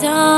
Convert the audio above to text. down.